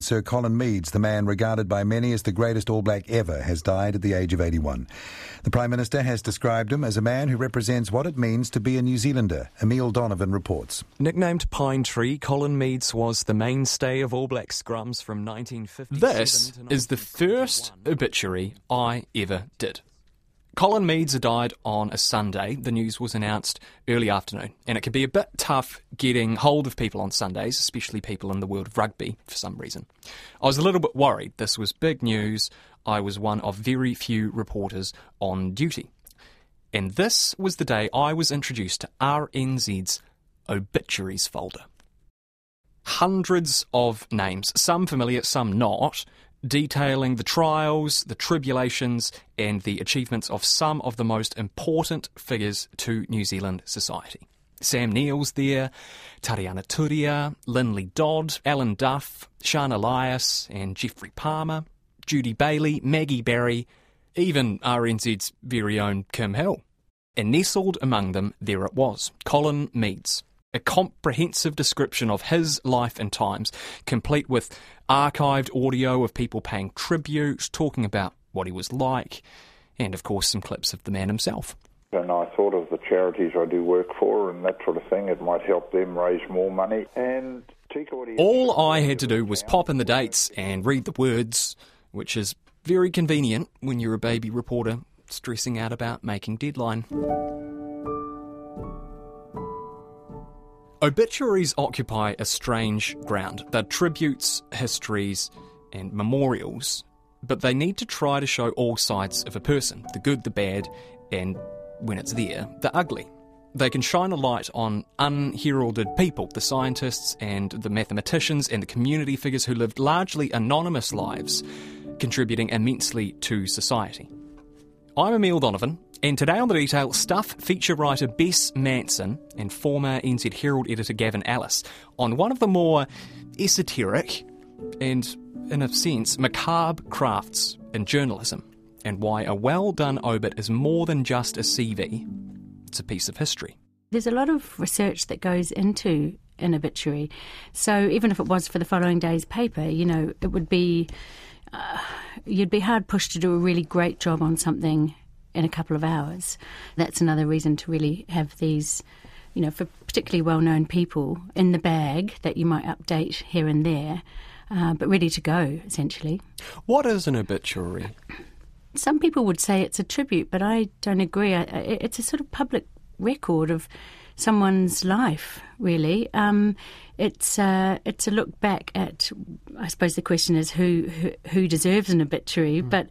Sir Colin Meads, the man regarded by many as the greatest All Black ever, has died at the age of 81. The Prime Minister has described him as a man who represents what it means to be a New Zealander. Emile Donovan reports. Nicknamed Pine Tree, Colin Meads was the mainstay of All Black scrums from 1957 to 1961. This is the first obituary I ever did. Colin Meads died on a Sunday. The news was announced early afternoon, and it could be a bit tough getting hold of people on Sundays, especially people in the world of rugby for some reason. I was a little bit worried. This was big news. I was one of very few reporters on duty. And this was the day I was introduced to RNZ's obituaries folder. Hundreds of names, some familiar, some not, detailing the trials, the tribulations and the achievements of some of the most important figures to New Zealand society. Sam Neill's there, Tariana Turia, Lindley Dodd, Alan Duff, Sian Elias and Geoffrey Palmer, Judy Bailey, Maggie Barry, even RNZ's very own Kim Hill. And nestled among them, there it was, Colin Meads. A comprehensive description of his life and times, complete with archived audio of people paying tribute, talking about what he was like, and of course some clips of the man himself. And I thought of the charities I do work for and that sort of thing. It might help them raise more money. And all I had to do was pop in the dates and read the words, which is very convenient when you're a baby reporter stressing out about making deadline. Obituaries occupy a strange ground. They're tributes, histories and memorials, but they need to try to show all sides of a person, the good, the bad, and when it's there, the ugly. They can shine a light on unheralded people, the scientists and the mathematicians and the community figures who lived largely anonymous lives, contributing immensely to society. I'm Emile Donovan, and today on The Detail, Stuff feature writer Bess Manson and former NZ Herald editor Gavin Ellis on one of the more esoteric and, in a sense, macabre crafts in journalism, and why a well-done obit is more than just a CV. It's a piece of history. There's a lot of research that goes into an obituary. So even if it was for the following day's paper, you know, it would be... you'd be hard-pushed to do a really great job on something in a couple of hours. That's another reason to really have these, you know, for particularly well-known people in the bag that you might update here and there, but ready to go, essentially. What is an obituary? Some people would say it's a tribute, but I don't agree. It's a sort of public record of someone's life, really. It's a look back at, I suppose the question is who deserves an obituary, but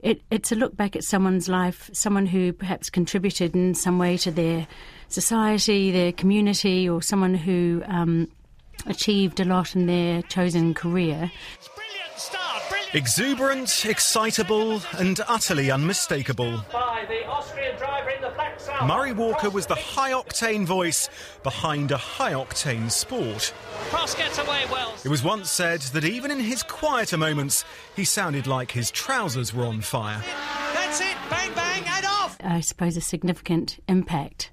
it's a look back at someone's life, someone who perhaps contributed in some way to their society, their community, or someone who achieved a lot in their chosen career. Exuberant, excitable and utterly unmistakable. By the Austrian driver in the black south. Murray Walker was the high-octane voice behind a high-octane sport. Cross gets away well. It was once said that even in his quieter moments, he sounded like his trousers were on fire. That's it, bang, bang, and off! I suppose a significant impact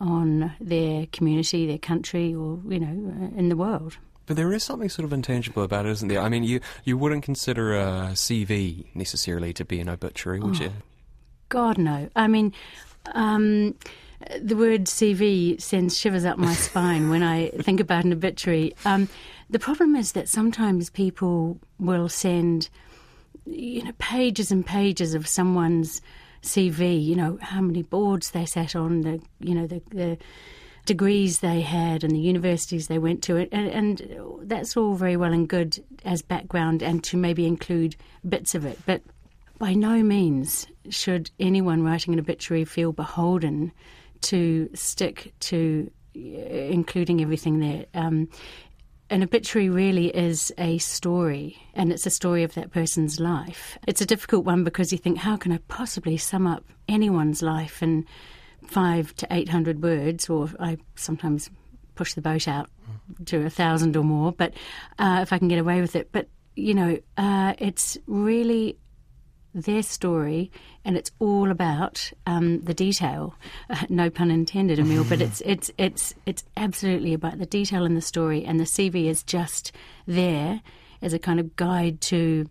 on their community, their country or, you know, in the world. But there is something sort of intangible about it, isn't there? I mean, you wouldn't consider a CV necessarily to be an obituary, would you? God, no. I mean, the word CV sends shivers up my spine when I think about an obituary. The problem is that sometimes people will send, you know, pages and pages of someone's CV, you know, how many boards they sat on, the degrees they had and the universities they went to, and that's all very well and good as background and to maybe include bits of it, but by no means should anyone writing an obituary feel beholden to stick to including everything there. An obituary really is a story, and it's a story of that person's life. It's a difficult one because you think, how can I possibly sum up anyone's life in 500 to 800 words, or I sometimes push the boat out to 1,000 or more, but if I can get away with it. But, you know, it's really their story, and it's all about the detail. No pun intended, Emile, but it's absolutely about the detail in the story, and the CV is just there as a kind of guide to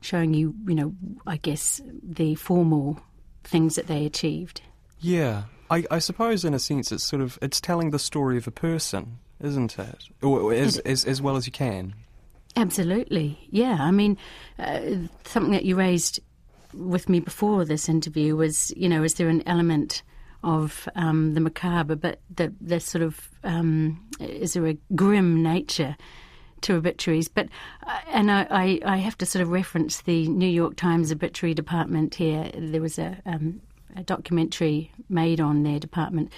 showing you, you know, I guess the formal things that they achieved. Yeah, I suppose in a sense it's sort of, it's telling the story of a person, isn't it? Or as well as you can. Absolutely, yeah. I mean, something that you raised with me before this interview was, you know, is there an element of the macabre, but the sort of, is there a grim nature to obituaries? But, and I have to sort of reference the New York Times obituary department here. There was a documentary made on their department,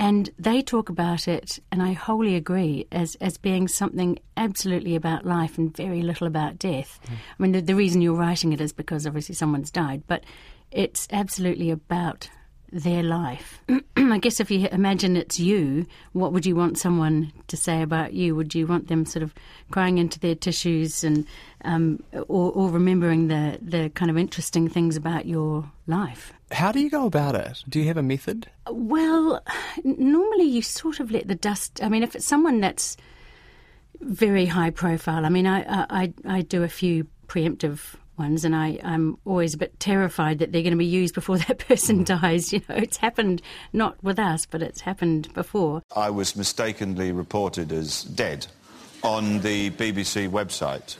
and they talk about it, and I wholly agree, as being something absolutely about life and very little about death. Mm. I mean, the reason you're writing it is because obviously someone's died, but it's absolutely about their life. I guess if you imagine it's you, what would you want someone to say about you? Would you want them sort of crying into their tissues and or remembering the kind of interesting things about your life? How do you go about it? Do you have a method? Well, normally you sort of let the dust... I mean, if it's someone that's very high profile, I mean, I do a few preemptive ones, and I'm always a bit terrified that they're going to be used before that person dies. You know, it's happened, not with us, but it's happened before. I was mistakenly reported as dead on the BBC website.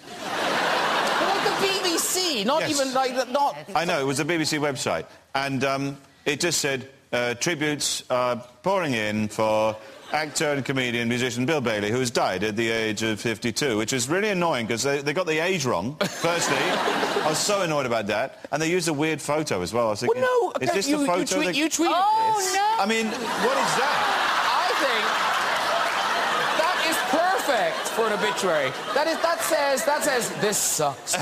Well, the BBC, not yes. Even like that, not... I know, it was the BBC website, and it just said, tributes are pouring in for actor and comedian, musician Bill Bailey, who has died at the age of 52, which is really annoying because they got the age wrong, firstly. I was so annoyed about that. And they used a weird photo as well. I was thinking, well, no, is this the photo? You tweeted this. No. I mean, what is that? I think that is perfect for an obituary. That says, this sucks.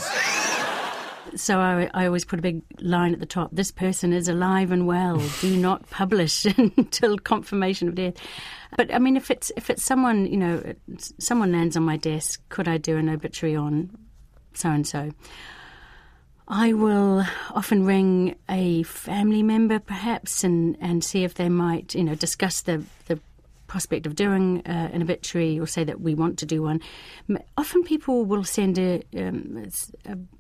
So I always put a big line at the top, this person is alive and well, do not publish until confirmation of death. But, I mean, if it's someone, you know, someone lands on my desk, could I do an obituary on so-and-so? I will often ring a family member, perhaps, and see if they might, you know, discuss the prospect of doing an obituary, or say that we want to do one. Often people will send a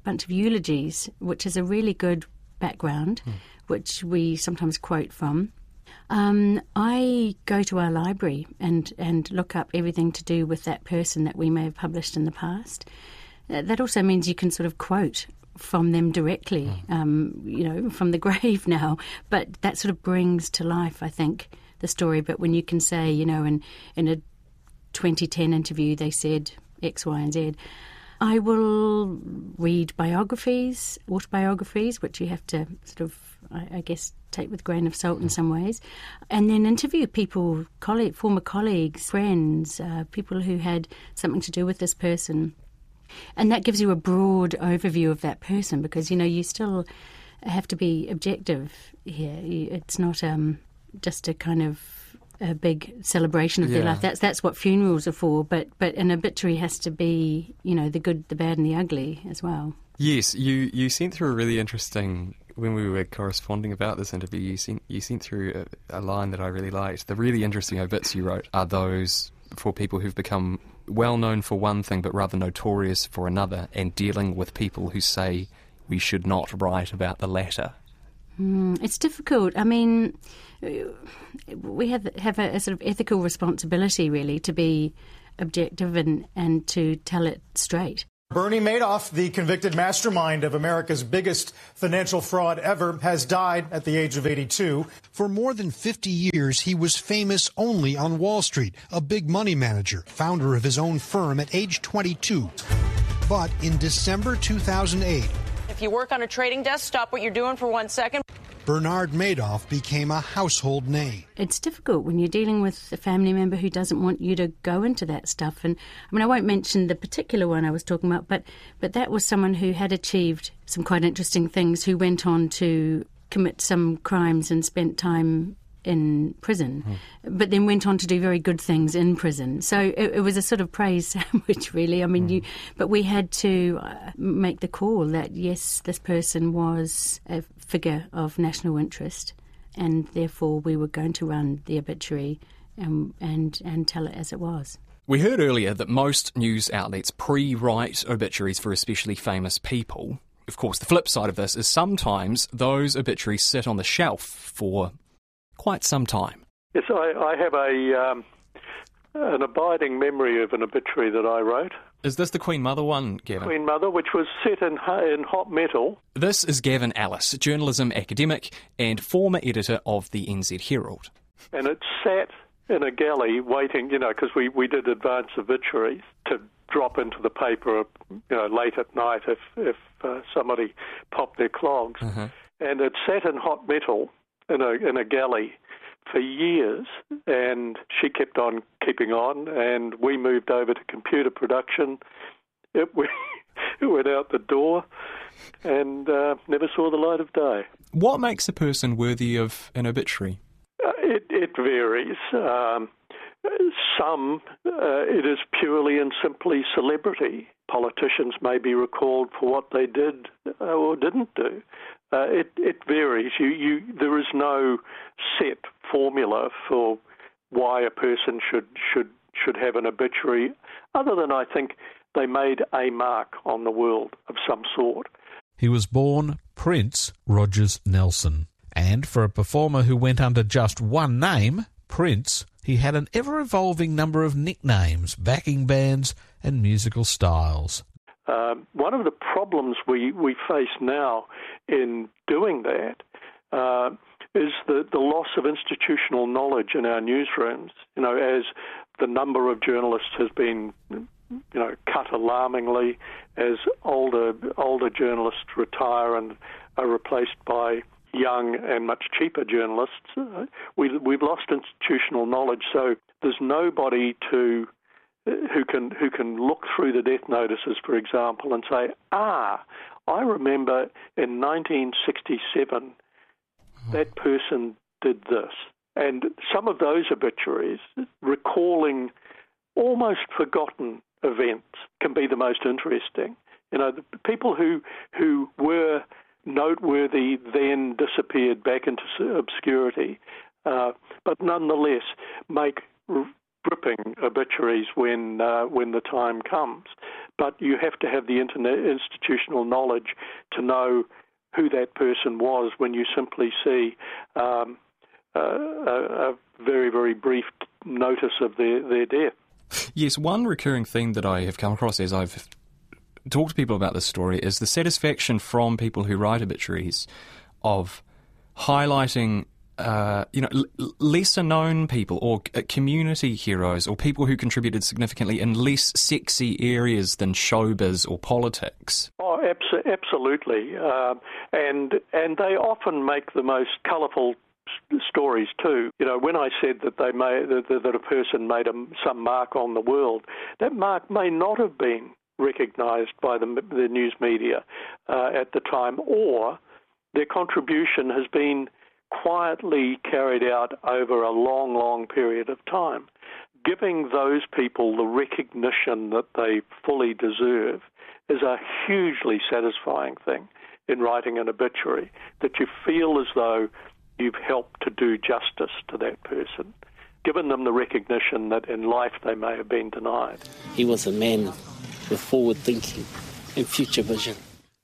bunch of eulogies, which is a really good background, which we sometimes quote from. I go to our library and look up everything to do with that person that we may have published in the past. That also means you can sort of quote from them directly, you know, from the grave now. But that sort of brings to life, I think, the story. But when you can say, you know, in a 2010 interview they said X, Y and Z. I will read biographies, autobiographies, which you have to sort of, I guess, take with a grain of salt in some ways, and then interview people, former colleagues, friends, people who had something to do with this person. And that gives you a broad overview of that person because, you know, you still have to be objective here. It's not... just a kind of a big celebration of their life. That's what funerals are for, but an obituary has to be, you know, the good, the bad and the ugly as well. Yes, you sent through a really interesting, when we were corresponding about this interview, you sent through a line that I really liked. The really interesting obits you wrote are those for people who've become well known for one thing but rather notorious for another, and dealing with people who say we should not write about the latter. It's difficult. I mean, we have a sort of ethical responsibility, really, to be objective and to tell it straight. Bernie Madoff, the convicted mastermind of America's biggest financial fraud ever, has died at the age of 82. For more than 50 years, he was famous only on Wall Street, a big money manager, founder of his own firm at age 22. But in December 2008... If you work on a trading desk, stop what you're doing for 1 second. Bernard Madoff became a household name. It's difficult when you're dealing with a family member who doesn't want you to go into that stuff. And I mean, I won't mention the particular one I was talking about, but that was someone who had achieved some quite interesting things, who went on to commit some crimes and spent time in prison, but then went on to do very good things in prison. So it was a sort of praise sandwich, really. I mean, but we had to make the call that, yes, this person was a figure of national interest, and therefore we were going to run the obituary and tell it as it was. We heard earlier that most news outlets pre-write obituaries for especially famous people. Of course, the flip side of this is sometimes those obituaries sit on the shelf for quite some time. Yes, I have an abiding memory of an obituary that I wrote. Is this the Queen Mother one, Gavin? Queen Mother, which was set in hot metal. This is Gavin Ellis, journalism academic and former editor of the NZ Herald. And it sat in a galley waiting, you know, because we did advance obituaries to drop into the paper, you know, late at night if somebody popped their clogs. Uh-huh. And it sat in hot metal in a galley for years, and she kept on keeping on, and we moved over to computer production. It went out the door and never saw the light of day. What makes a person worthy of an obituary? It varies. Some, it is purely and simply celebrity. Politicians may be recalled for what they did or didn't do. It varies. There is no set formula for why a person should have an obituary, other than I think they made a mark on the world of some sort. He was born Prince Rogers Nelson. And for a performer who went under just one name, Prince, he had an ever-evolving number of nicknames, backing bands and musical styles. One of the problems we face now in doing that is the loss of institutional knowledge in our newsrooms. You know, as the number of journalists has been, you know, cut alarmingly, as older journalists retire and are replaced by young and much cheaper journalists, we've lost institutional knowledge. So there's nobody who can look through the death notices, for example, and say, I remember in 1967 that person did this. And some of those obituaries recalling almost forgotten events can be the most interesting. You know, the people who were noteworthy then disappeared back into obscurity, but nonetheless make gripping obituaries when the time comes. But you have to have the institutional knowledge to know who that person was when you simply see a very, very brief notice of their death. Yes, one recurring theme that I have come across as I've talk to people about this story is the satisfaction from people who write obituaries of highlighting, lesser-known people or community heroes or people who contributed significantly in less sexy areas than showbiz or politics. Oh, absolutely. And they often make the most colourful stories too. You know, when I said that that a person made some mark on the world, that mark may not have been recognised by the news media at the time, or their contribution has been quietly carried out over a long, long period of time. Giving those people the recognition that they fully deserve is a hugely satisfying thing in writing an obituary, that you feel as though you've helped to do justice to that person, given them the recognition that in life they may have been denied. He was a man with forward thinking and future vision.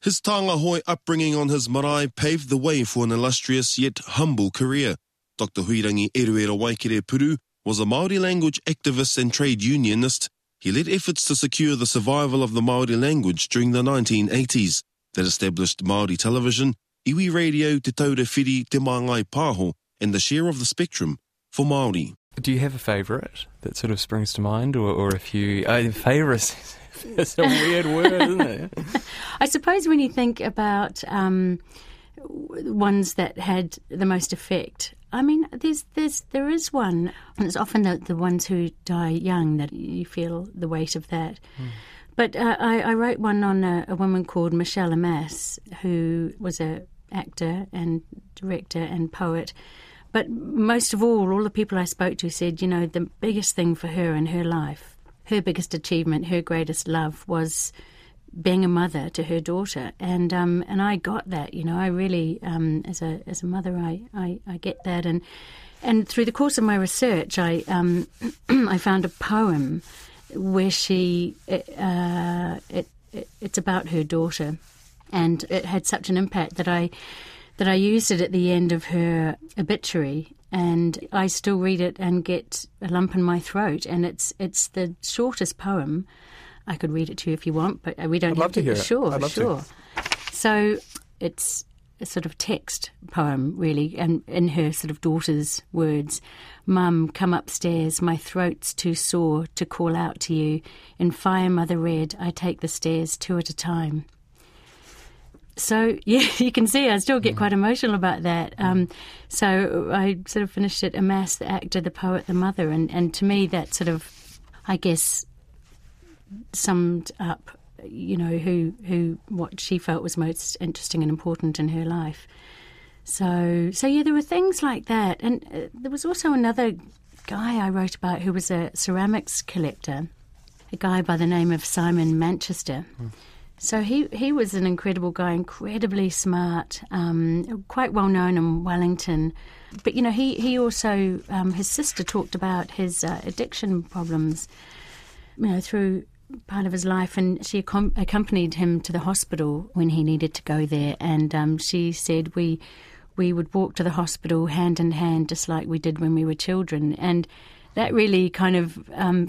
His Tāngahoi upbringing on his marae paved the way for an illustrious yet humble career. Dr. Huirangi Eruera Waikerepuru was a Māori language activist and trade unionist. He led efforts to secure the survival of the Māori language during the 1980s. That established Māori television, iwi radio Te Taura Whiri, Te Māngai Pāho, and the share of the spectrum for Māori. Do you have a favourite that sort of springs to mind, or if you... favourites... It's a weird word, isn't it? I suppose when you think about ones that had the most effect, I mean, there is one, and it's often the ones who die young that you feel the weight of that. Mm. But I wrote one on a woman called Michelle Amass, who was an actor and director and poet. But most of all the people I spoke to said, you know, the biggest thing for her in her life, her biggest achievement, her greatest love, was being a mother to her daughter, and I got that. You know, I really, as a mother, I get that, and through the course of my research, I I found a poem where she it's about her daughter, and it had such an impact that I used it at the end of her obituary, and I still read it and get a lump in my throat. And it's the shortest poem. I could read it to you if you want, but we don't have to. I'd love to hear it. Sure. So it's a sort of text poem, really, and in her sort of daughter's words. Mum, come upstairs, my throat's too sore to call out to you. In fire mother red, I take the stairs two at a time. So, yeah, you can see I still get quite emotional about that. So I sort of finished it, Amass, the actor, the poet, the mother, and to me that sort of, I guess, summed up, you know, what she felt was most interesting and important in her life. So yeah, there were things like that. And there was also another guy I wrote about who was a ceramics collector, a guy by the name of Simon Manchester. So he was an incredible guy, incredibly smart, quite well known in Wellington. But, you know, he also, his sister talked about his addiction problems, you know, through part of his life, and she accompanied him to the hospital when he needed to go there. And she said we would walk to the hospital hand in hand, just like we did when we were children. And that really kind of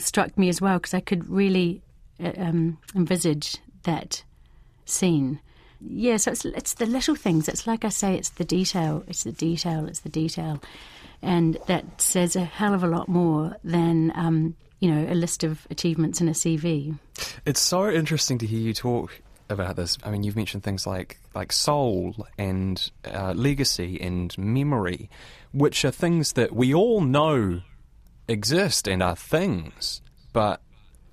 struck me as well, because I could really envisage that scene. Yeah, so it's the little things. It's like I say, it's the detail. And that says a hell of a lot more than you know, a list of achievements in a CV. It's so interesting to hear you talk about this. I mean, you've mentioned things like soul and legacy and memory, which are things that we all know exist and are things, but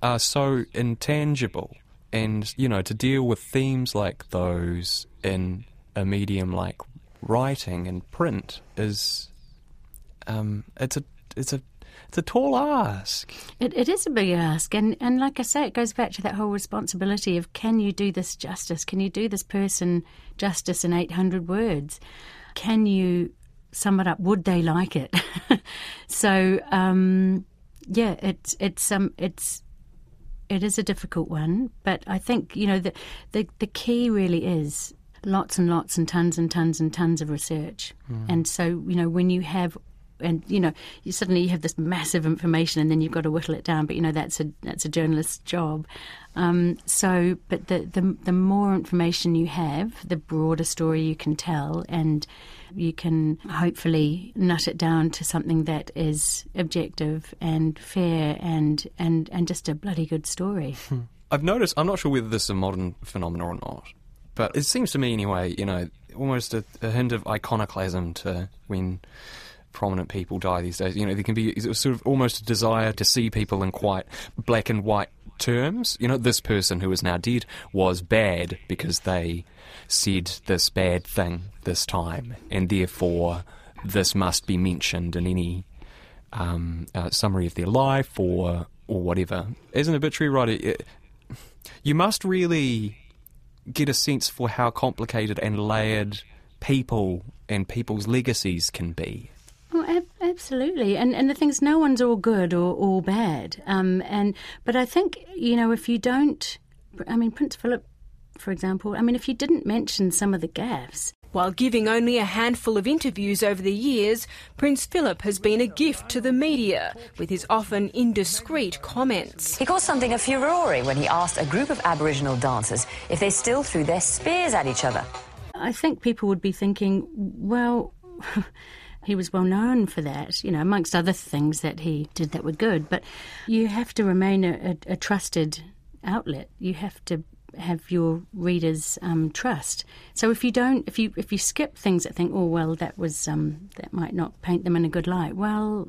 are so intangible. And, you know, to deal with themes like those in a medium like writing and print is, it's a tall ask. It is a big ask. And like I say, it goes back to that whole responsibility of, can you do this justice? Can you do this person justice in 800 words? Can you sum it up? Would they like it? So, yeah, it is a difficult one. But I think, you know, the key really is lots and lots and tons and tons and tons of research. And so, you know, when you have... And, you know, you suddenly have this massive information, and then you've got to whittle it down. But, you know, that's a journalist's job. So, but the more information you have, the broader story you can tell, and you can hopefully nut it down to something that is objective and fair and just a bloody good story. I've noticed, I'm not sure whether this is a modern phenomenon or not, but it seems to me anyway, you know, almost a hint of iconoclasm to when... prominent people die these days. You know, there can be sort of almost a desire to see people in quite black and white terms. You know, this person who is now dead was bad because they said this bad thing this time, and therefore this must be mentioned in any summary of their life or whatever. As an obituary writer, you must really get a sense for how complicated and layered people and people's legacies can be. Well, absolutely, and the thing's, no one's all good or all bad, but I think, you know, if you don't, I mean, Prince Philip, for example, I mean, if you didn't mention some of the gaffes. While giving only a handful of interviews over the years, Prince Philip has been a gift to the media with his often indiscreet comments. He caused something of furore when he asked a group of Aboriginal dancers if they still threw their spears at each other. I think people would be thinking, well... He was well known for that, you know, amongst other things that he did that were good. But you have to remain a trusted outlet. You have to have your readers' trust. So if you don't, if you skip things that think, oh well, that was that might not paint them in a good light. Well,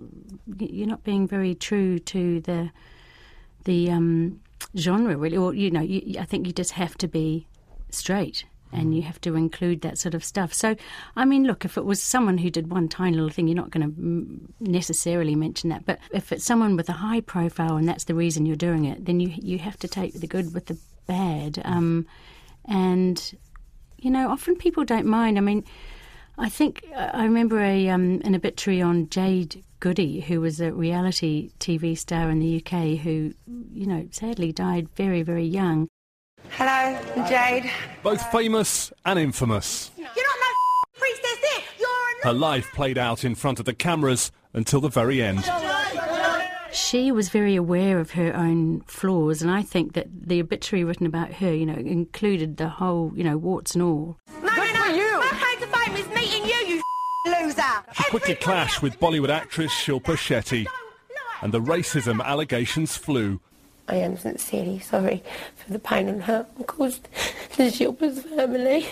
you're not being very true to the genre, really. Or, you know, I think you just have to be straight. And you have to include that sort of stuff. So, I mean, look, if it was someone who did one tiny little thing, you're not going to necessarily mention that. But if it's someone with a high profile and that's the reason you're doing it, then you have to take the good with the bad. And, you know, often people don't mind. I mean, I think I remember an obituary on Jade Goody, who was a reality TV star in the UK who, you know, sadly died very, very young. Hello, I'm Jade. Both famous and infamous. You're not no priestess there. Her life played out in front of the cameras until the very end. She was very aware of her own flaws, and I think that the obituary written about her, you know, included the whole, you know, warts and all. No, my claim to fame is meeting you, you loser. She quickly clashed with Bollywood actress Shilpa Shetty, and the racism allegations flew. I am sincerely sorry for the pain and hurt caused to Shilpa's family.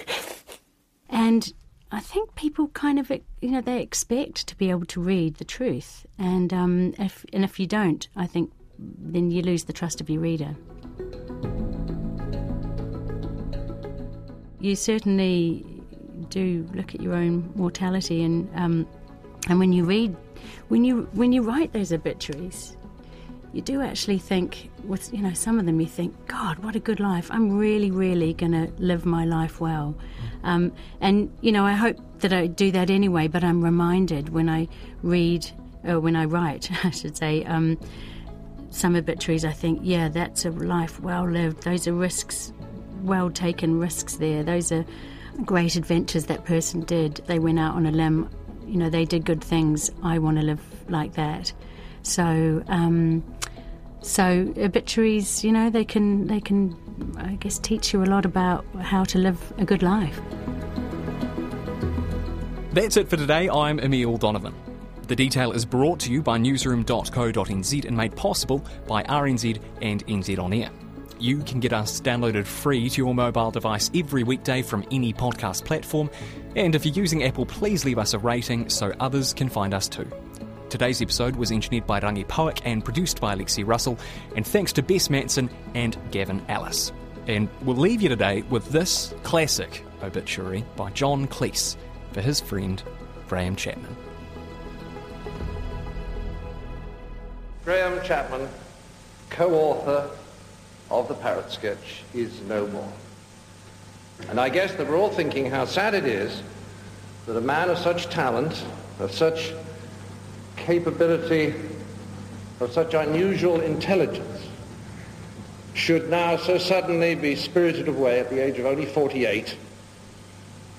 And I think people kind of, you know, they expect to be able to read the truth, and if you don't, I think then you lose the trust of your reader. You certainly do look at your own mortality, and when you read, when you write those obituaries, you do actually think, with, you know, some of them you think, God, what a good life. I'm really, really going to live my life well. And, you know, I hope that I do that anyway, but I'm reminded when I read, or when I write, I should say, some obituaries, I think, yeah, that's a life well lived. Those are risks, well taken risks there. Those are great adventures that person did. They went out on a limb, you know, they did good things. I want to live like that. So obituaries, you know, they can, I guess, teach you a lot about how to live a good life. That's it for today. I'm Emile Donovan. The Detail is brought to you by newsroom.co.nz and made possible by RNZ and NZ On Air. You can get us downloaded free to your mobile device every weekday from any podcast platform. And if you're using Apple, please leave us a rating so others can find us too. Today's episode was engineered by Rangi Poick and produced by Alexei Russell, and thanks to Bess Manson and Gavin Ellis. And we'll leave you today with this classic obituary by John Cleese for his friend Graham Chapman. Graham Chapman, co-author of The Parrot Sketch, is no more. And I guess that we're all thinking how sad it is that a man of such talent, of such capability, of such unusual intelligence, should now so suddenly be spirited away at the age of only 48,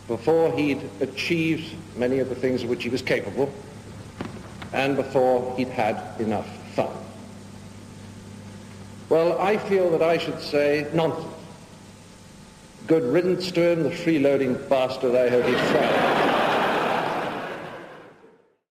before he'd achieved many of the things of which he was capable, and before he'd had enough fun. Well, I feel that I should say nonsense. Good riddance to him, the freeloading bastard, I hope he's found.